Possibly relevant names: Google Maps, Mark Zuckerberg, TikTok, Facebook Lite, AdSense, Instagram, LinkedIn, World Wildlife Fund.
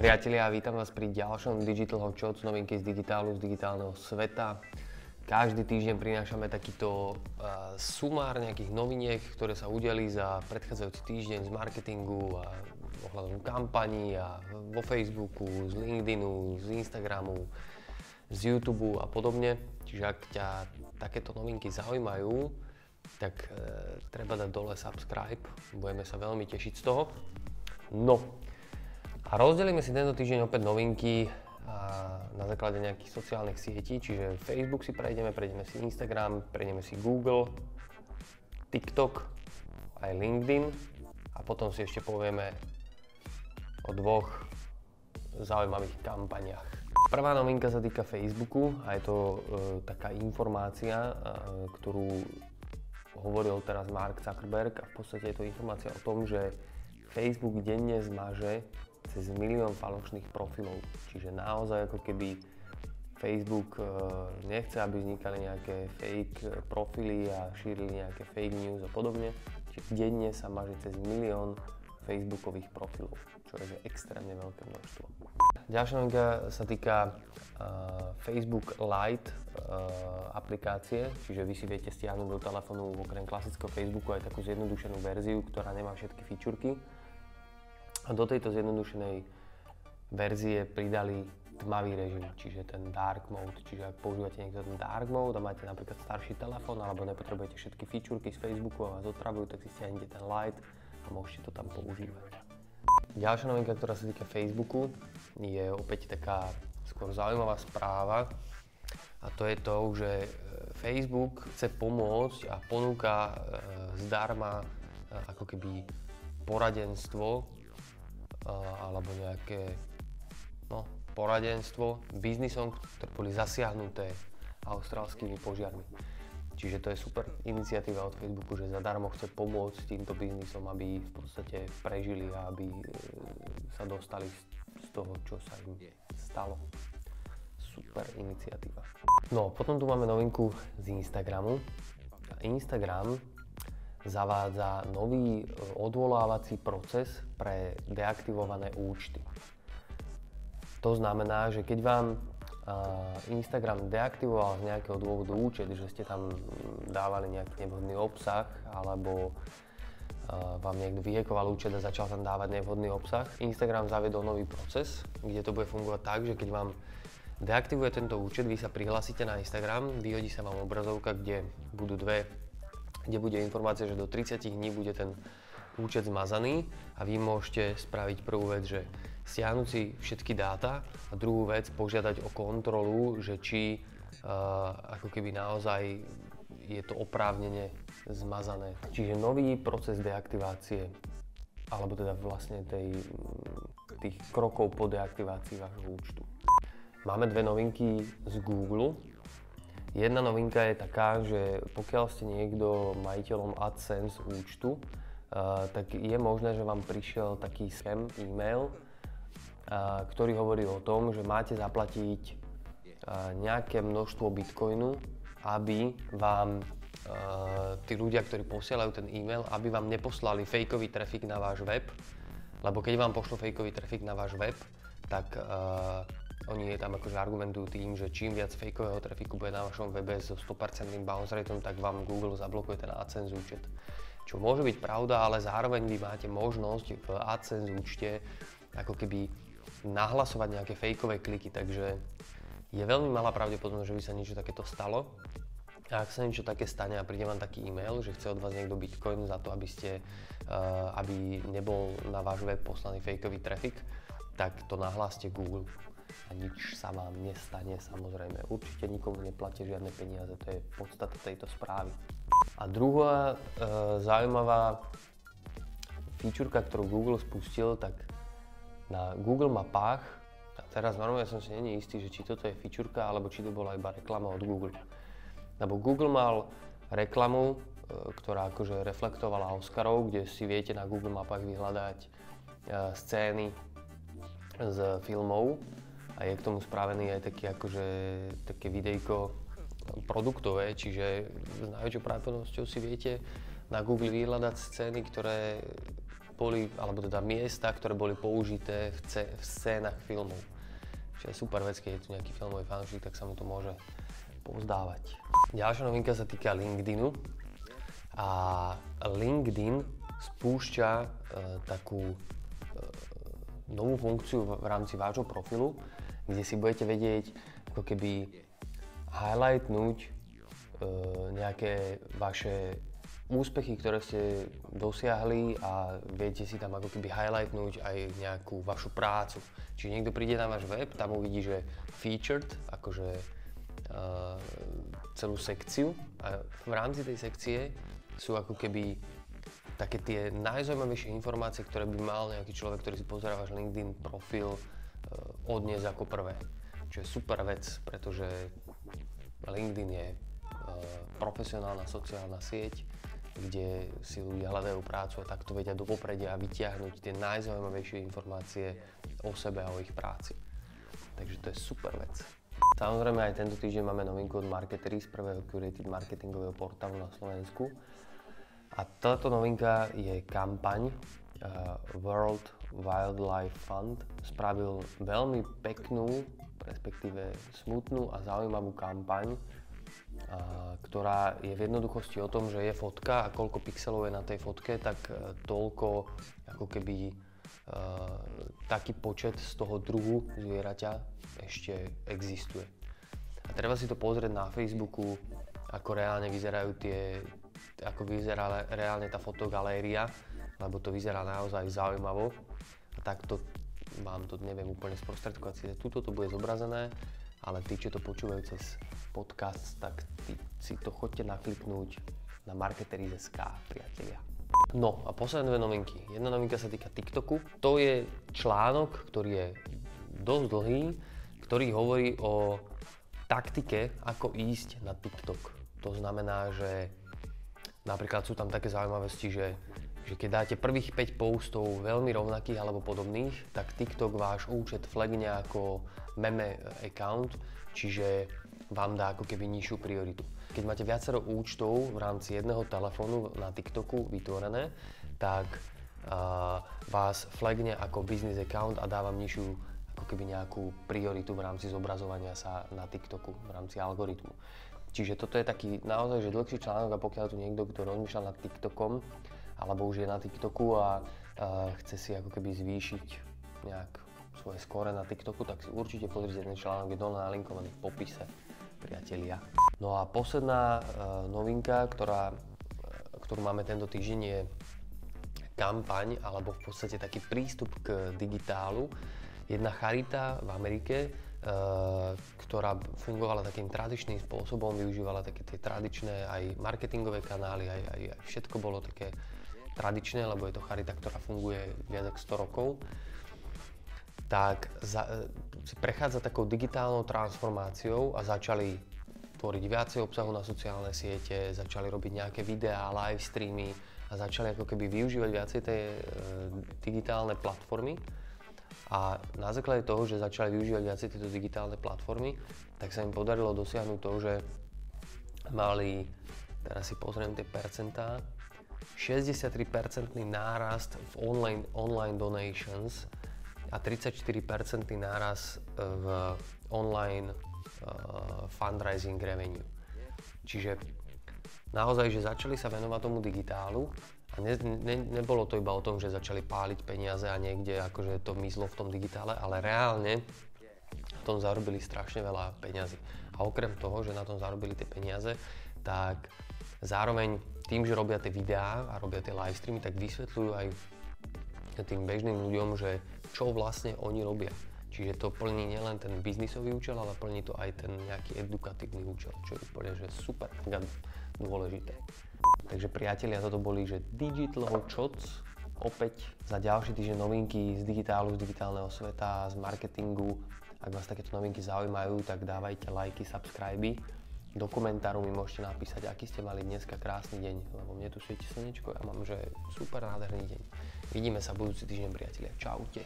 Priatelia, vítam vás pri ďalšom Digital Hot Shot, novinky z digitálu, z digitálneho sveta. Každý týždeň prinášame takýto sumár nejakých noviniek, ktoré sa udiali za predchádzajúci týždeň z marketingu a ohľadom kampaní a vo Facebooku, z LinkedInu, z Instagramu, z YouTube a podobne. Čiže ak ťa takéto novinky zaujímajú, tak treba dať dole subscribe, budeme sa veľmi tešiť z toho. No. A rozdelíme si tento týždeň opäť novinky na základe nejakých sociálnych sietí, čiže Facebook si prejdeme si Instagram, prejdeme si Google, TikTok, aj LinkedIn a potom si ešte povieme o dvoch zaujímavých kampaniach. Prvá novinka sa týka Facebooku a je to taká informácia, ktorú hovoril teraz Mark Zuckerberg a v podstate je to informácia o tom, že Facebook denne zmaže cez 1 milión falošných profilov. Čiže naozaj ako keby Facebook nechce, aby vznikali nejaké fake profily a šírili nejaké fake news a podobne. Čiže denne sa maže cez 1 milión Facebookových profilov, čo je extrémne veľké množstvo. Ďalšia novinka sa týka Facebook Lite aplikácie, čiže vy si viete stiahnuť do telefónu okrem klasického Facebooku aj takú zjednodušenú verziu, ktorá nemá všetky fičurky. A do tejto zjednodušenej verzie pridali tmavý režim, čiže ten dark mode. Čiže ak používate niekto ten dark mode a máte napríklad starší telefón alebo nepotrebujete všetky fičúrky z Facebooku a vás otravujú, tak si stiahnete ten light a môžete to tam používať. Ďalšia novinka, ktorá sa týka Facebooku, je opäť taká skôr zaujímavá správa. A to je to, že Facebook chce pomôcť a ponúka zdarma ako keby poradenstvo alebo nejaké poradenstvo biznisom, ktoré boli zasiahnuté austrálskymi požiarmi. Čiže to je super iniciatíva od Facebooku, že zadarmo chce pomôcť týmto biznisom, aby v podstate prežili a aby sa dostali z toho, čo sa im stalo. Super iniciatíva. No, potom tu máme novinku z Instagramu. Instagram zavádza nový odvolávací proces pre deaktivované účty. To znamená, že keď vám Instagram deaktivoval z nejakého dôvodu účet, že ste tam dávali nejaký nevhodný obsah alebo vám niekto vyhekoval účet a začal tam dávať nevhodný obsah, Instagram zaviedol nový proces, kde to bude fungovať tak, že keď vám deaktivuje tento účet, vy sa prihlásite na Instagram, vyhodí sa vám obrazovka, kde budú kde bude informácia, že do 30 dní bude ten účet zmazaný a vy môžete spraviť prvú vec, že stiahnuť si všetky dáta a druhú vec požiadať o kontrolu, že či ako keby naozaj je to oprávnene zmazané. Čiže nový proces deaktivácie, alebo teda vlastne tých krokov po deaktivácii vášho účtu. Máme dve novinky z Google. Jedna novinka je taká, že pokiaľ ste niekto majiteľom AdSense účtu, tak je možné, že vám prišiel taký scam e-mail, ktorý hovorí o tom, že máte zaplatiť nejaké množstvo bitcoinu, aby vám tí ľudia, ktorí posielajú ten e-mail, aby vám neposlali fejkový trafik na váš web, lebo keď vám pošlú fejkový trafik na váš web, tak oni tam akože argumentujú tým, že čím viac fejkového trafiku bude na vašom webe so 100% bounce rateom, tak vám Google zablokuje ten AdSense účet. Čo môže byť pravda, ale zároveň vy máte možnosť v AdSense účte ako keby nahlasovať nejaké fejkové kliky, takže je veľmi malá pravdepodobnosť, že by sa niečo takéto stalo. A ak sa niečo také stane a príde vám taký e-mail, že chce od vás niekto bitcoin za to, aby nebol na váš web poslaný fejkový trafik, tak to nahláste Google. A nič sa vám nestane, samozrejme. Určite nikomu neplatíte žiadne peniaze, to je podstata tejto správy. A druhá zaujímavá featureka, ktorú Google spustil, tak na Google Mapách, a teraz normálne som si nie je istý, že či toto je featureka, alebo či to bola iba reklama od Google. Lebo Google mal reklamu, ktorá akože reflektovala Oscarov, kde si viete na Google Mapách vyhľadať scény z filmov. A je k tomu spravený aj taký akože také videjko produktové, čiže s najväčšou pravdepodobnosťou si viete na Google vyhľadať scény, ktoré boli, alebo teda miesta, ktoré boli použité v scénach filmov. Čiže super vec, keď je tu nejaký filmový fanúšik, tak sa mu to môže povzdávať. Ďalšia novinka sa týka LinkedInu. A LinkedIn spúšťa takú novú funkciu v rámci vášho profilu, kde si budete vedieť ako keby highlightnúť nejaké vaše úspechy, ktoré ste dosiahli, a viete si tam ako keby highlightnúť aj nejakú vašu prácu. Čiže niekto príde na váš web, tam uvidí, že featured, akože celú sekciu, a v rámci tej sekcie sú ako keby také tie najzaujímavejšie informácie, ktoré by mal nejaký človek, ktorý si pozerá váš LinkedIn profil, odniesť ako prvé. Čo je super vec, pretože LinkedIn je profesionálna sociálna sieť, kde si ľudia hľadajú prácu a takto vedia do popredia vytiahnuť tie najzaujímavejšie informácie o sebe a o ich práci. Takže to je super vec. Samozrejme aj tento týždeň máme novinku od Marketers, prvého curated marketingového portálu na Slovensku. A táto novinka je kampaň. World Wildlife Fund spravil veľmi peknú, respektíve smutnú a zaujímavú kampaň, ktorá je v jednoduchosti o tom, že je fotka a koľko pixelov je na tej fotke, tak toľko ako keby taký počet z toho druhu zvieraťa ešte existuje. A treba si to pozrieť na Facebooku, ako reálne vyzerajú ako vyzerá reálne tá fotogaléria, lebo to vyzerá naozaj zaujímavo. A takto vám to neviem úplne sprostredkovať, si túto to bude zobrazené, ale tí, čo to počúvajú cez podcast, tak si to chodte nakliknúť na Marketers.sk, priatelia. No a posledné dve novinky. Jedna novinka sa týka TikToku. To je článok, ktorý je dosť dlhý, ktorý hovorí o taktike, ako ísť na TikTok. To znamená, že napríklad sú tam také zaujímavosti, že keď dáte prvých 5 postov veľmi rovnakých alebo podobných, tak TikTok váš účet flagne ako meme account, čiže vám dá ako keby nižšiu prioritu. Keď máte viacero účtov v rámci jedného telefónu na TikToku vytvorené, tak vás flagne ako business account a dá vám nižšiu ako keby nejakú prioritu v rámci zobrazovania sa na TikToku, v rámci algoritmu. Čiže toto je taký naozaj že dlhší článok, a pokiaľ tu niekto, kto rozmýšľa nad TikTokom, alebo už je na TikToku a chce si ako keby zvýšiť nejak svoje skóre na TikToku, tak si určite pozrite ten článok, je dole nalinkovaný v popise, priatelia. No a posledná novinka, ktorú máme tento týždeň, je kampaň, alebo v podstate taký prístup k digitálu. Jedna charita v Amerike, ktorá fungovala takým tradičným spôsobom, využívala také tie tradičné aj marketingové kanály, aj všetko bolo také tradičné, lebo je to charita, ktorá funguje viac ako 100 rokov, tak prechádza takou digitálnou transformáciou a začali tvoriť viacej obsahu na sociálne siete, začali robiť nejaké videá, live streamy a začali ako keby využívať viacej tie digitálne platformy. A na základe toho, že začali využívať viacej tieto digitálne platformy, tak sa im podarilo dosiahnuť to, že mali, teraz si pozriem tie percentá, 63% nárast v online donations a 34% nárast v online fundraising revenue. Čiže naozaj, že začali sa venovať tomu digitálu. A nebolo to iba o tom, že začali páliť peniaze a niekde akože to mizlo v tom digitále, ale reálne na tom zarobili strašne veľa peňazí. A okrem toho, že na tom zarobili tie peniaze, tak zároveň tým, že robia tie videá a robia tie live streamy, tak vysvetľujú aj tým bežným ľuďom, že čo vlastne oni robia. Čiže to plní nielen ten biznisový účel, ale plní to aj ten nejaký edukatívny účel, čo je úplne že super dôležité. Takže priatelia, toto boli že Digital Shots, opäť za ďalší týždeň novinky z digitálu, z digitálneho sveta, z marketingu. Ak vás takéto novinky zaujímajú, tak dávajte lajky, subscribe. Do komentáru mi môžete napísať, aký ste mali dneska krásny deň, lebo mne tu svieti slnečko a mám že super nádherný deň. Vidíme sa budúci týždeň, priatelia. Čaute.